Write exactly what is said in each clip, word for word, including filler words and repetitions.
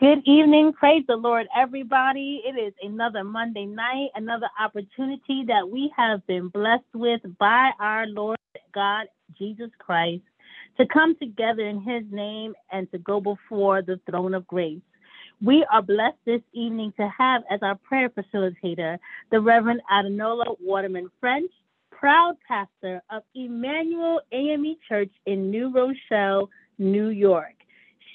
Good evening. Praise the Lord, everybody. It is another Monday night, another opportunity that we have been blessed with by our Lord God, Jesus Christ, to come together in his name and to go before the throne of grace. We are blessed this evening to have as our prayer facilitator, the Reverend Adunnola Waterman French, proud pastor of Emmanuel A M E Church in New Rochelle, New York.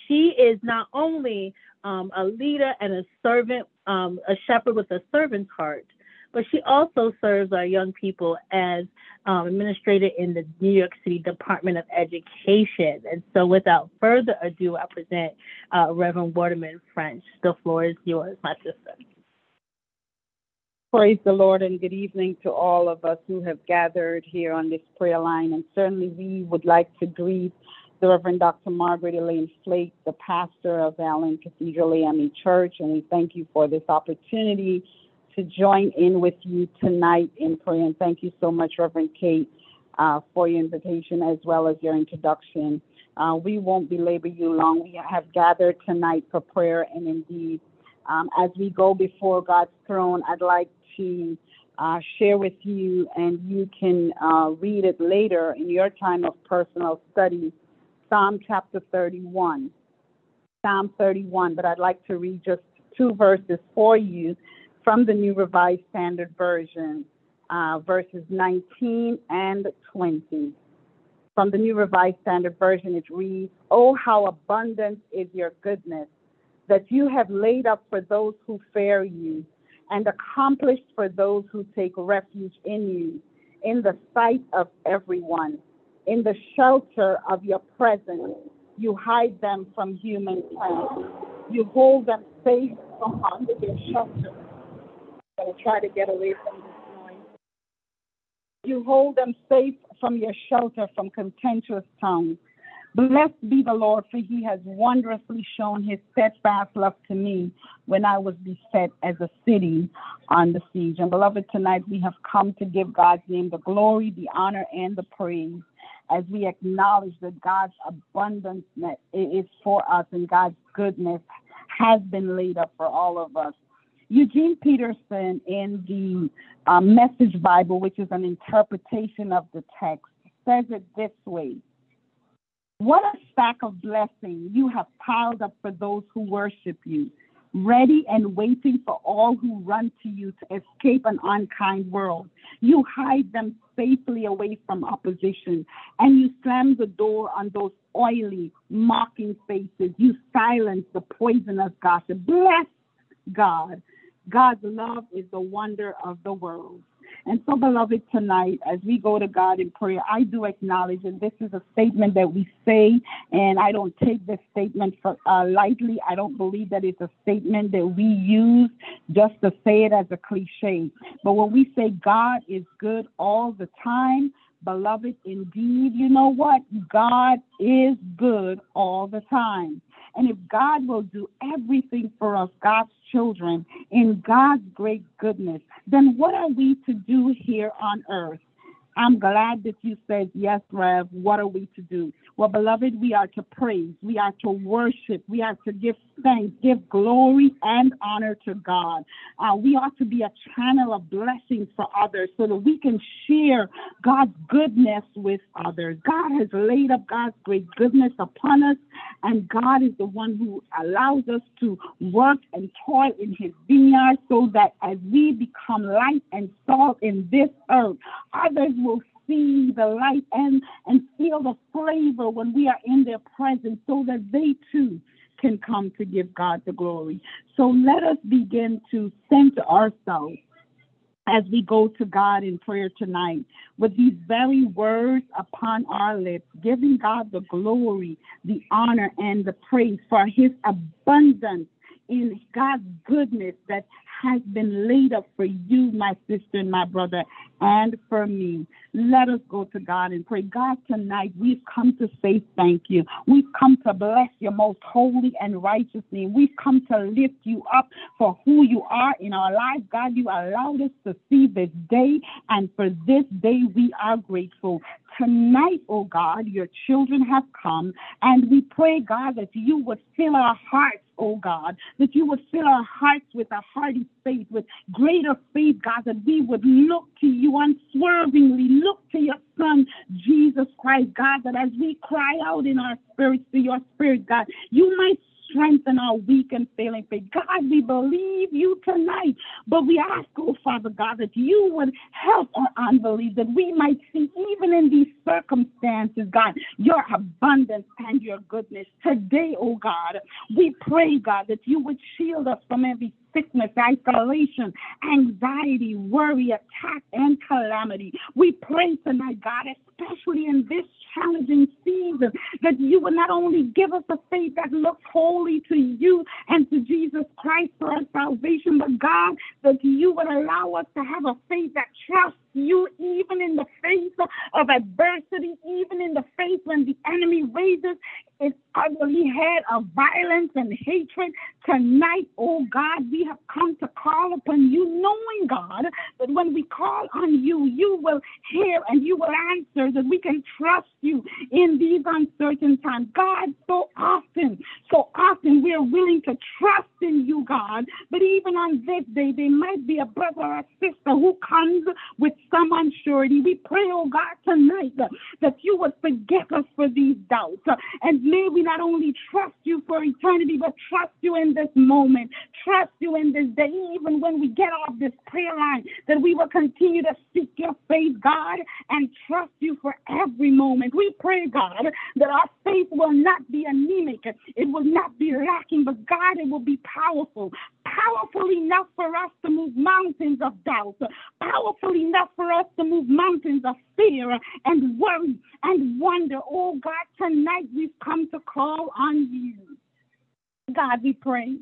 She is not only um, a leader and a servant, um, a shepherd with a servant's heart, but she also serves our young people as um, administrator in the New York City Department of Education. And so without further ado, I present uh, Reverend Waterman French. The floor is yours, my sister. Praise the Lord and good evening to all of us who have gathered here on this prayer line. And certainly we would like to greet the Reverend Doctor Margaret Elaine Flake, the pastor of Allen Cathedral A M E Church. And we thank you for this opportunity to join in with you tonight in prayer. And thank you so much, Reverend Kate, uh, for your invitation as well as your introduction. Uh, we won't belabor you long. We have gathered tonight for prayer. And indeed, um, as we go before God's throne, I'd like to uh, share with you, and you can uh, read it later in your time of personal study, Psalm chapter thirty-one. Psalm thirty-one, but I'd like to read just two verses for you from the New Revised Standard Version, uh, verses nineteen and twenty. From the New Revised Standard Version, it reads, "Oh, how abundant is your goodness that you have laid up for those who fear you and accomplished for those who take refuge in you, in the sight of everyone. In the shelter of your presence, you hide them from human plans. You hold them safe from under your shelter." I'm going to try to get away from this noise. "You hold them safe from your shelter from contentious tongues. Blessed be the Lord, for he has wondrously shown his steadfast love to me when I was beset as a city on the siege." And beloved, tonight we have come to give God's name the glory, the honor, and the praise, as we acknowledge that God's abundance is for us and God's goodness has been laid up for all of us. Eugene Peterson, in the uh, Message Bible, which is an interpretation of the text, says it this way: "What a stack of blessing you have piled up for those who worship you, ready and waiting for all who run to you to escape an unkind world. You hide them safely away from opposition, and you slam the door on those oily, mocking faces. You silence the poisonous gossip. Bless God. God's love is the wonder of the world." And so, beloved, tonight, as we go to God in prayer, I do acknowledge, and this is a statement that we say, and I don't take this statement for, uh, lightly. I don't believe that it's a statement that we use just to say it as a cliche. But when we say God is good all the time, beloved, indeed, you know what? God is good all the time. And if God will do everything for us, God's children, in God's great goodness, then what are we to do here on earth? I'm glad that you said, yes, Rev, what are we to do? Well, beloved, we are to praise. We are to worship. We are to give thanks, give glory and honor to God. Uh, we ought to be a channel of blessings for others so that we can share God's goodness with others. God has laid up God's great goodness upon us, and God is the one who allows us to work and toil in his vineyard so that as we become light and salt in this earth, others will will see the light and, and feel the flavor when we are in their presence so that they too can come to give God the glory. So let us begin to center ourselves as we go to God in prayer tonight with these very words upon our lips, giving God the glory, the honor, and the praise for his abundance in God's goodness that has been laid up for you, my sister and my brother, and for me. Let us go to God and pray. God, tonight we've come to say thank you. We've come to bless your most holy and righteous name. We've come to lift you up for who you are in our lives. God, you allowed us to see this day, and for this day we are grateful. Tonight, oh God, your children have come, and we pray, God, that you would fill our hearts, oh God, that you would fill our hearts with a hearty faith, with greater faith, God, that we would look to you unswervingly, look to your Son, Jesus Christ, God, that as we cry out in our spirits to your Spirit, God, you might strengthen our weak and failing faith. God, we believe you tonight, but we ask, oh Father God, that you would help our unbelief, that we might see even in these circumstances, God, your abundance and your goodness. Today, oh God, we pray, God, that you would shield us from every sickness, isolation, anxiety, worry, attack, and calamity. We pray tonight, God, especially in this challenging season, that you will not only give us a faith that looks holy to you and to Jesus Christ for our salvation, but God, that you would allow us to have a faith that trusts you even in the face of adversity, even in the face when the enemy raises its ugly head of violence and hatred. Tonight, oh God, we have come to call upon you, knowing, God, that when we call on you, you will hear and you will answer, that we can trust you in these uncertain times. God, so often, so often we are willing to trust in you, God, but even on this day, there might be a brother or a sister who comes with some unsurety. We pray, oh God, tonight that you would forgive us for these doubts. And may we not only trust you for eternity, but trust you in this moment, trust you in this day, even when we get off this prayer line, that we will continue to seek your faith, God, and trust you for every moment. We pray, God, that our faith will not be anemic. It will not be lacking, but God, it will be powerful, powerful enough for us to move mountains of doubt, powerful enough for us to move mountains of fear and worry and wonder. Oh God, tonight we've come to call on you. God, we pray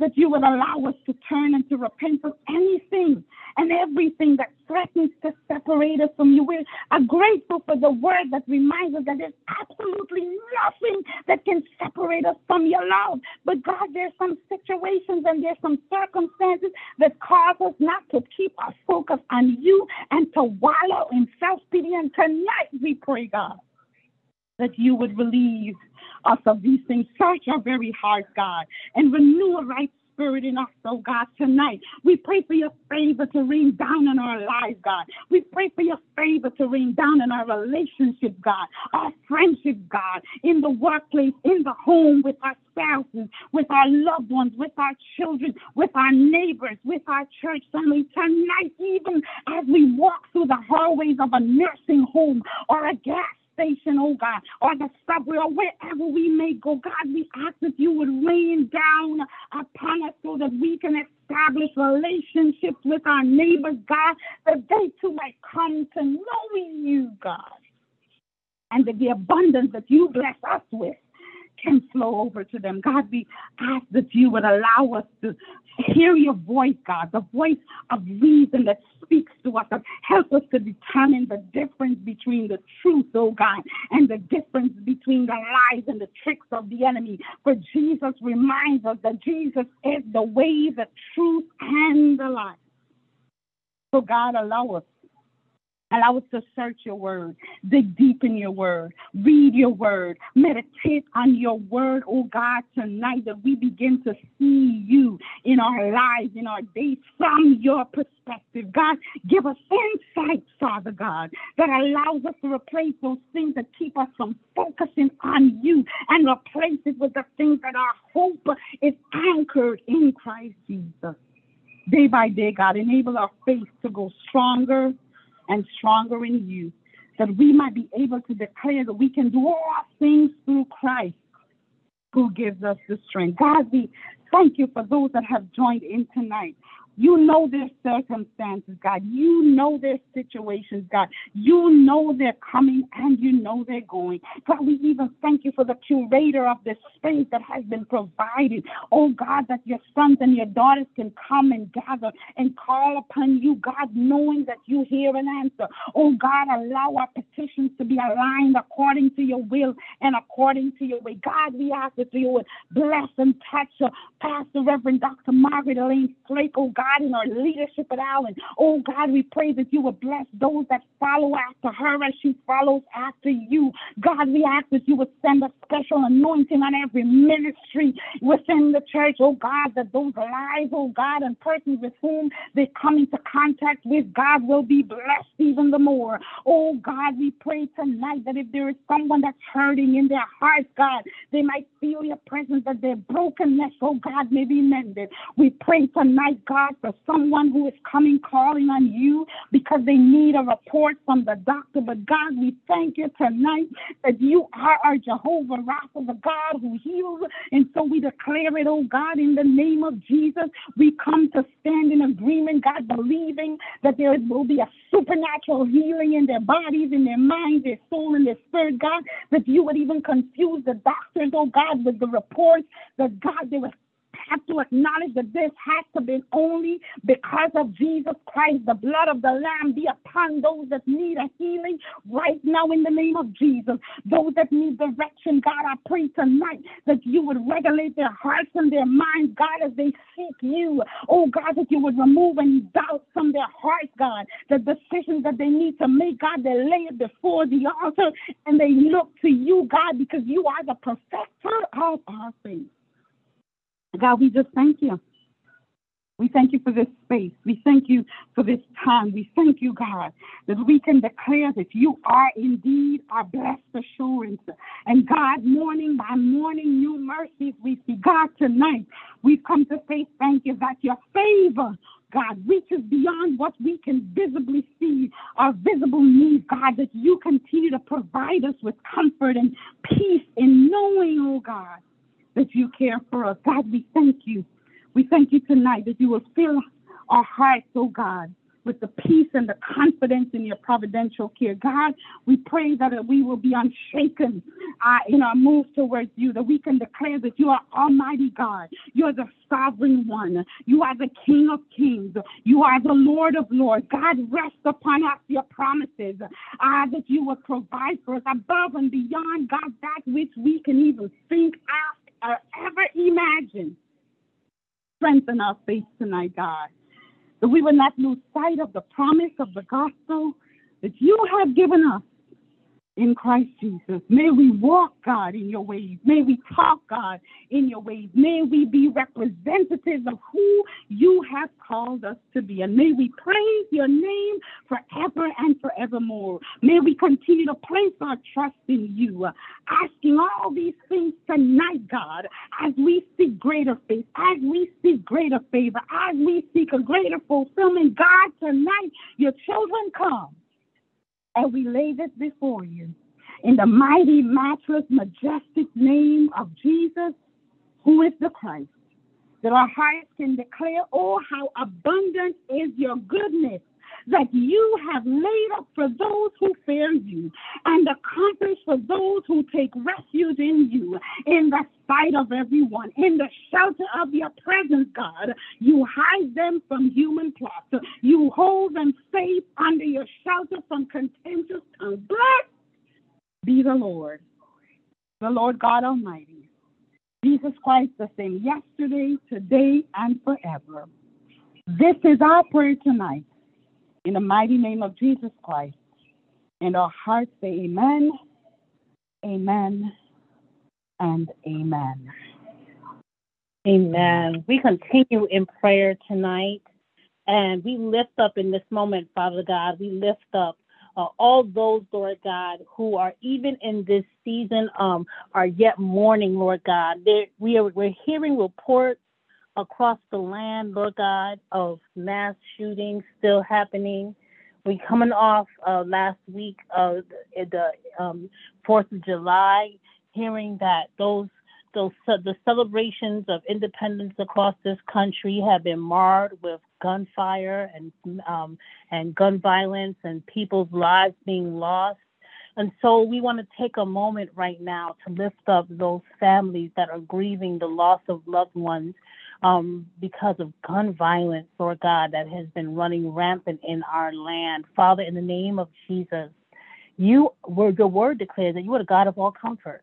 that you would allow us to turn and to repent of anything and everything that threatens to separate us from you. We are grateful for the word that reminds us that there's absolutely nothing that can separate us from your love. But God, there's some situations and there's some circumstances that cause us not to keep our focus on you and to wallow in self-pity. And tonight we pray, God, that you would relieve us of these things. Search our very hearts, God, and renew a right spirit in us, oh God, tonight. We pray for your favor to rain down on our lives, God. We pray for your favor to rain down in our relationship, God, our friendship, God, in the workplace, in the home, with our spouses, with our loved ones, with our children, with our neighbors, with our church family. Tonight, even as we walk through the hallways of a nursing home or a gas station, oh God, or the subway, or wherever we may go, God, we ask that you would rain down upon us so that we can establish relationships with our neighbors, God, that they too might come to knowing you, God, and that the abundance that you bless us with can flow over to them. God, we ask that you would allow us to hear your voice, God, the voice of reason that speaks to us, that helps us to determine the difference between the truth, oh God, and the difference between the lies and the tricks of the enemy. For Jesus reminds us that Jesus is the way, the truth, and the life. So God, allow us Allow us to search your word, dig deep in your word, read your word, meditate on your word, oh God, tonight, that we begin to see you in our lives, in our days, from your perspective. God, give us insight, Father God, that allows us to replace those things that keep us from focusing on you and replace it with the things that our hope is anchored in Christ Jesus. Day by day, God, enable our faith to go stronger and stronger in you, that we might be able to declare that we can do all things through Christ who gives us the strength. God, we thank you for those that have joined in tonight. You know their circumstances, God. You know their situations, God. You know they're coming and you know they're going. God, we even thank you for the curator of this space that has been provided. Oh, God, that your sons and your daughters can come and gather and call upon you, God, knowing that you hear and answer. Oh, God, allow our petitions to be aligned according to your will and according to your way. God, we ask that you would bless and touch uh, Pastor Reverend Doctor Margaret Elaine Flake, oh, God, in our leadership at Allen. Oh, God, we pray that you will bless those that follow after her as she follows after you. God, we ask that you would send a special anointing on every ministry within the church. Oh, God, that those lives, oh, God, and persons with whom they come into contact with, God, will be blessed even the more. Oh, God, we pray tonight that if there is someone that's hurting in their hearts, God, they might feel your presence, that their brokenness, oh, God, may be mended. We pray tonight, God, for someone who is coming calling on you because they need a report from the doctor. But God, we thank you tonight that you are our Jehovah Rapha, the God who heals. And so we declare it, oh God, in the name of Jesus. We come to stand in agreement, God, believing that there will be a supernatural healing in their bodies, in their minds, their soul, and their spirit, God, that you would even confuse the doctors, oh God, with the reports, that God, they would have to acknowledge that this has to be only because of Jesus Christ. The blood of the Lamb be upon those that need a healing right now in the name of Jesus. Those that need direction, God, I pray tonight that you would regulate their hearts and their minds, God, as they seek you. Oh, God, that you would remove any doubt from their hearts, God. The decisions that they need to make, God, they lay it before the altar and they look to you, God, because you are the perfecter of our faith. God, we just thank you. We thank you for this space. We thank you for this time. We thank you, God, that we can declare that you are indeed our blessed assurance. And God, morning by morning, new mercies we see. God, tonight, we've come to say thank you that your favor, God, reaches beyond what we can visibly see, our visible needs, God, that you continue to provide us with comfort and peace in knowing, oh God, that you care for us. God, we thank you. We thank you tonight that you will fill our hearts, oh God, with the peace and the confidence in your providential care. God, we pray that we will be unshaken uh, in our move towards you, that we can declare that you are Almighty God. You are the sovereign one. You are the King of kings. You are the Lord of lords. God, rest upon us your promises uh, that you will provide for us above and beyond, God, that which we can even think of or ever imagine. Strengthen our faith tonight, God, that we will not lose sight of the promise of the gospel that you have given us in Christ Jesus. May we walk, God, in your ways. May we talk, God, in your ways. May we be representatives of who you have called us to be. And may we praise your name forever and forevermore. May we continue to place our trust in you, asking all these things tonight, God, as we seek greater faith, as we seek greater favor, as we seek a greater fulfillment. God, tonight, your children come. And we lay this before you in the mighty, matchless, majestic name of Jesus, who is the Christ, that our hearts can declare, oh, how abundant is your goodness that you have laid up for those who fear you and accomplished for those who take refuge in you. In the sight of everyone, in the shelter of your presence, God, you hide them from human plots. You hold them safe under your shelter from contentious tongues. Blessed be the Lord, the Lord God Almighty, Jesus Christ, the same yesterday, today, and forever. This is our prayer tonight, in the mighty name of Jesus Christ. And our hearts say amen, amen, and amen. Amen. We continue in prayer tonight. And we lift up in this moment, Father God, we lift up Uh, all those, Lord God, who are even in this season um, are yet mourning, Lord God. They're, we are, we're hearing reports across the land, Lord God, of mass shootings still happening. We coming off uh, last week of uh, the, the um, fourth of July, hearing that those those uh, the celebrations of independence across this country have been marred with gunfire and um, and gun violence and people's lives being lost. And so we want to take a moment right now to lift up those families that are grieving the loss of loved ones um, because of gun violence, Lord God, that has been running rampant in our land. Father, in the name of Jesus, you were, your word declares that you are the God of all comfort.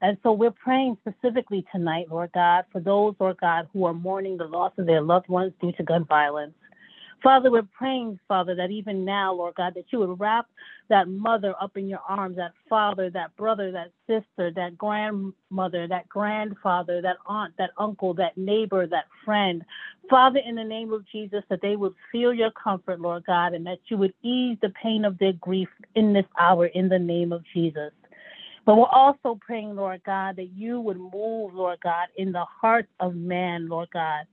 And so we're praying specifically tonight, Lord God, for those, Lord God, who are mourning the loss of their loved ones due to gun violence. Father, we're praying, Father, that even now, Lord God, that you would wrap that mother up in your arms, that father, that brother, that sister, that grandmother, that grandfather, that aunt, that uncle, that neighbor, that friend. Father, in the name of Jesus, that they would feel your comfort, Lord God, and that you would ease the pain of their grief in this hour, in the name of Jesus. But we're also praying, Lord God, that you would move, Lord God, in the heart of man, Lord God.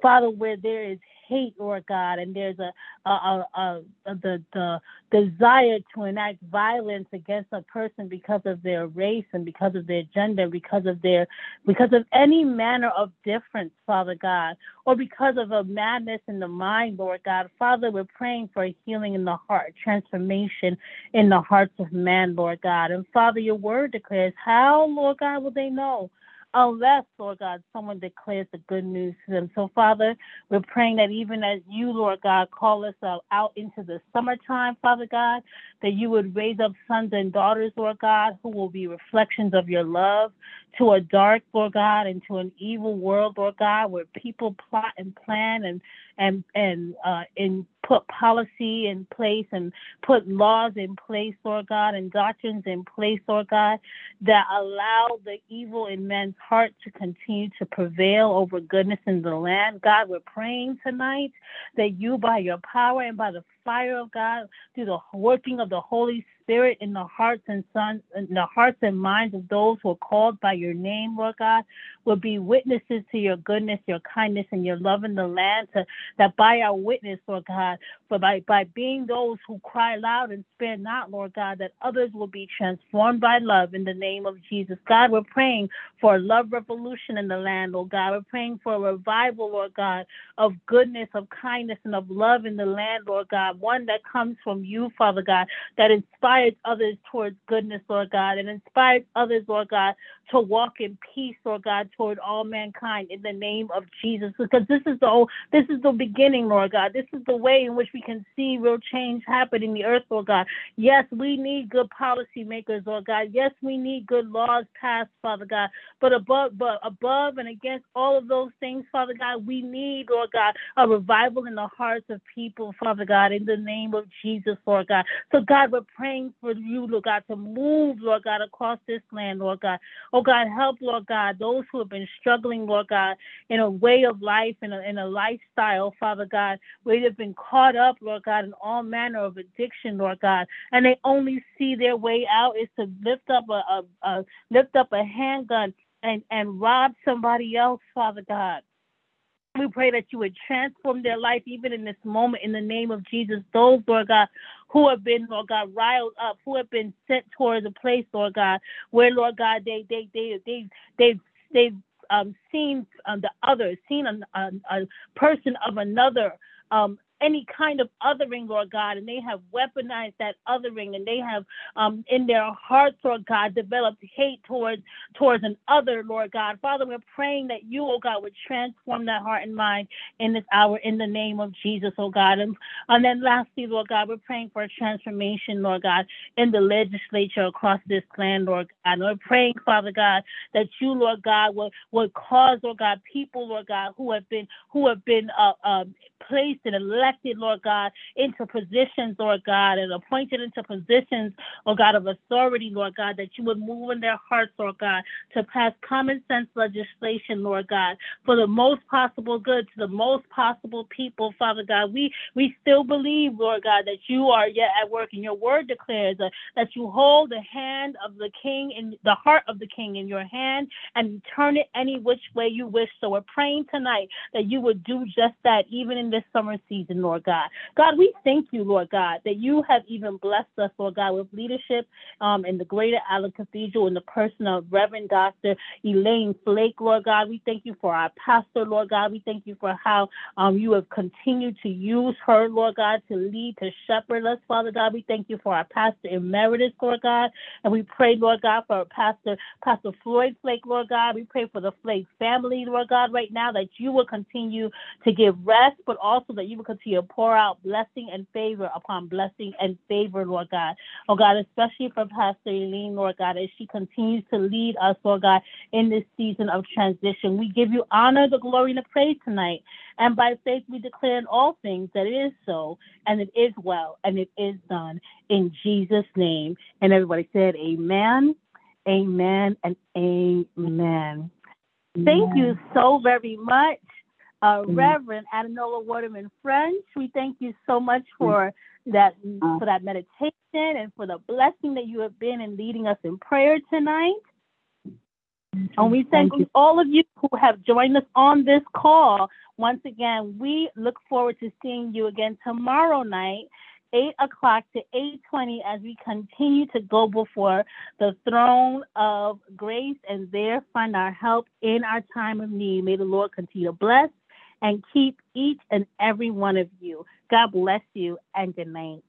Father, where there is hate, Lord God, and there's a, a, a, a the, the desire to enact violence against a person because of their race and because of their gender, because of their, because of any manner of difference, Father God, or because of a madness in the mind, Lord God. Father, we're praying for a healing in the heart, transformation in the hearts of man, Lord God. And Father, your word declares, how, Lord God, will they know unless, Lord God, someone declares the good news to them? So, Father, we're praying that even as you, Lord God, call us out into the summertime, Father God, that you would raise up sons and daughters, Lord God, who will be reflections of your love to a dark, Lord God, and to an evil world, Lord God, where people plot and plan and and and uh, and put policy in place and put laws in place, Lord God, and doctrines in place, Lord God, that allow the evil in men's heart to continue to prevail over goodness in the land. God, we're praying tonight that you, by your power and by the fire of God, through the working of the Holy Spirit in the hearts and sons, in the hearts and minds of those who are called by your name, Lord God, will be witnesses to your goodness, your kindness, and your love in the land, to, that by our witness, Lord God, for by, by being those who cry loud and spare not, Lord God, that others will be transformed by love in the name of Jesus. God, we're praying for a love revolution in the land, Lord God. We're praying for a revival, Lord God, of goodness, of kindness, and of love in the land, Lord God. One that comes from you, Father God, that inspires others towards goodness, Lord God, and inspires others, Lord God, to walk in peace, Lord God, toward all mankind in the name of Jesus. Because this is the old, this is the beginning, Lord God. This is the way in which we can see real change happen in the earth, Lord God. Yes, we need good policymakers, Lord God. Yes, we need good laws passed, Father God. But above, but above and against all of those things, Father God, we need, Lord God, a revival in the hearts of people, Father God, in the name of Jesus, Lord God. So, God, we're praying for you, Lord God, to move, Lord God, across this land, Lord God. Oh, God, help, Lord God, those who have been struggling, Lord God, in a way of life, in a, in a lifestyle, Father God, where they've been caught up, Lord God, in all manner of addiction, Lord God, and they only see their way out is to lift up a, a, a lift up a handgun and, and rob somebody else, Father God. We pray that you would transform their life even in this moment in the name of Jesus. Those, Lord God, who have been, Lord God, riled up, who have been sent towards a place, Lord God, where, Lord God, they, they, they, they, they, they've um, seen um, the other, seen a, a, a person of another, um, any kind of othering, Lord God, and they have weaponized that othering, and they have um, in their hearts, Lord God, developed hate towards towards an other, Lord God. Father, we're praying that you, oh God, would transform that heart and mind in this hour in the name of Jesus, oh God. And, and then lastly, Lord God, we're praying for a transformation, Lord God, in the legislature across this land, Lord God. And we're praying, Father God, that you, Lord God, would, would cause, Lord God, people, Lord God, who have been, who have been uh, uh, placed in a Lord God, into positions, Lord God, and appointed into positions, Lord God, of authority, Lord God, that you would move in their hearts, Lord God, to pass common sense legislation, Lord God, for the most possible good to the most possible people, Father God. We we still believe, Lord God, that you are yet at work, and your word declares that, that you hold the hand of the king in the heart of the king in your hand, and you turn it any which way you wish. So we're praying tonight that you would do just that, even in this summer season. in, Lord God. God, we thank you, Lord God, that you have even blessed us, Lord God, with leadership um, in the Greater Allen Cathedral in the person of Reverend Doctor Elaine Flake, Lord God. We thank you for our pastor, Lord God. We thank you for how um, you have continued to use her, Lord God, to lead, to shepherd us, Father God. We thank you for our pastor emeritus, Lord God. And we pray, Lord God, for our pastor, Pastor Floyd Flake, Lord God. We pray for the Flake family, Lord God, right now, that you will continue to give rest, but also that you will continue to pour out blessing and favor upon blessing and favor, Lord God. Oh, God, especially for Pastor Eileen, Lord God, as she continues to lead us, Lord God, in this season of transition. We give you honor, the glory, and the praise tonight. And by faith, we declare in all things that it is so, and it is well, and it is done in Jesus' name. And everybody said, amen, amen, and amen. Thank you so very much, uh, Reverend Adunnola Waterman French. We thank you so much for that for that meditation and for the blessing that you have been in leading us in prayer tonight. And we thank you. All of you who have joined us on this call. Once again, we look forward to seeing you again tomorrow night, eight o'clock to eight twenty, as we continue to go before the throne of grace and there find our help in our time of need. May the Lord continue to bless and keep each and every one of you. God bless you and good night.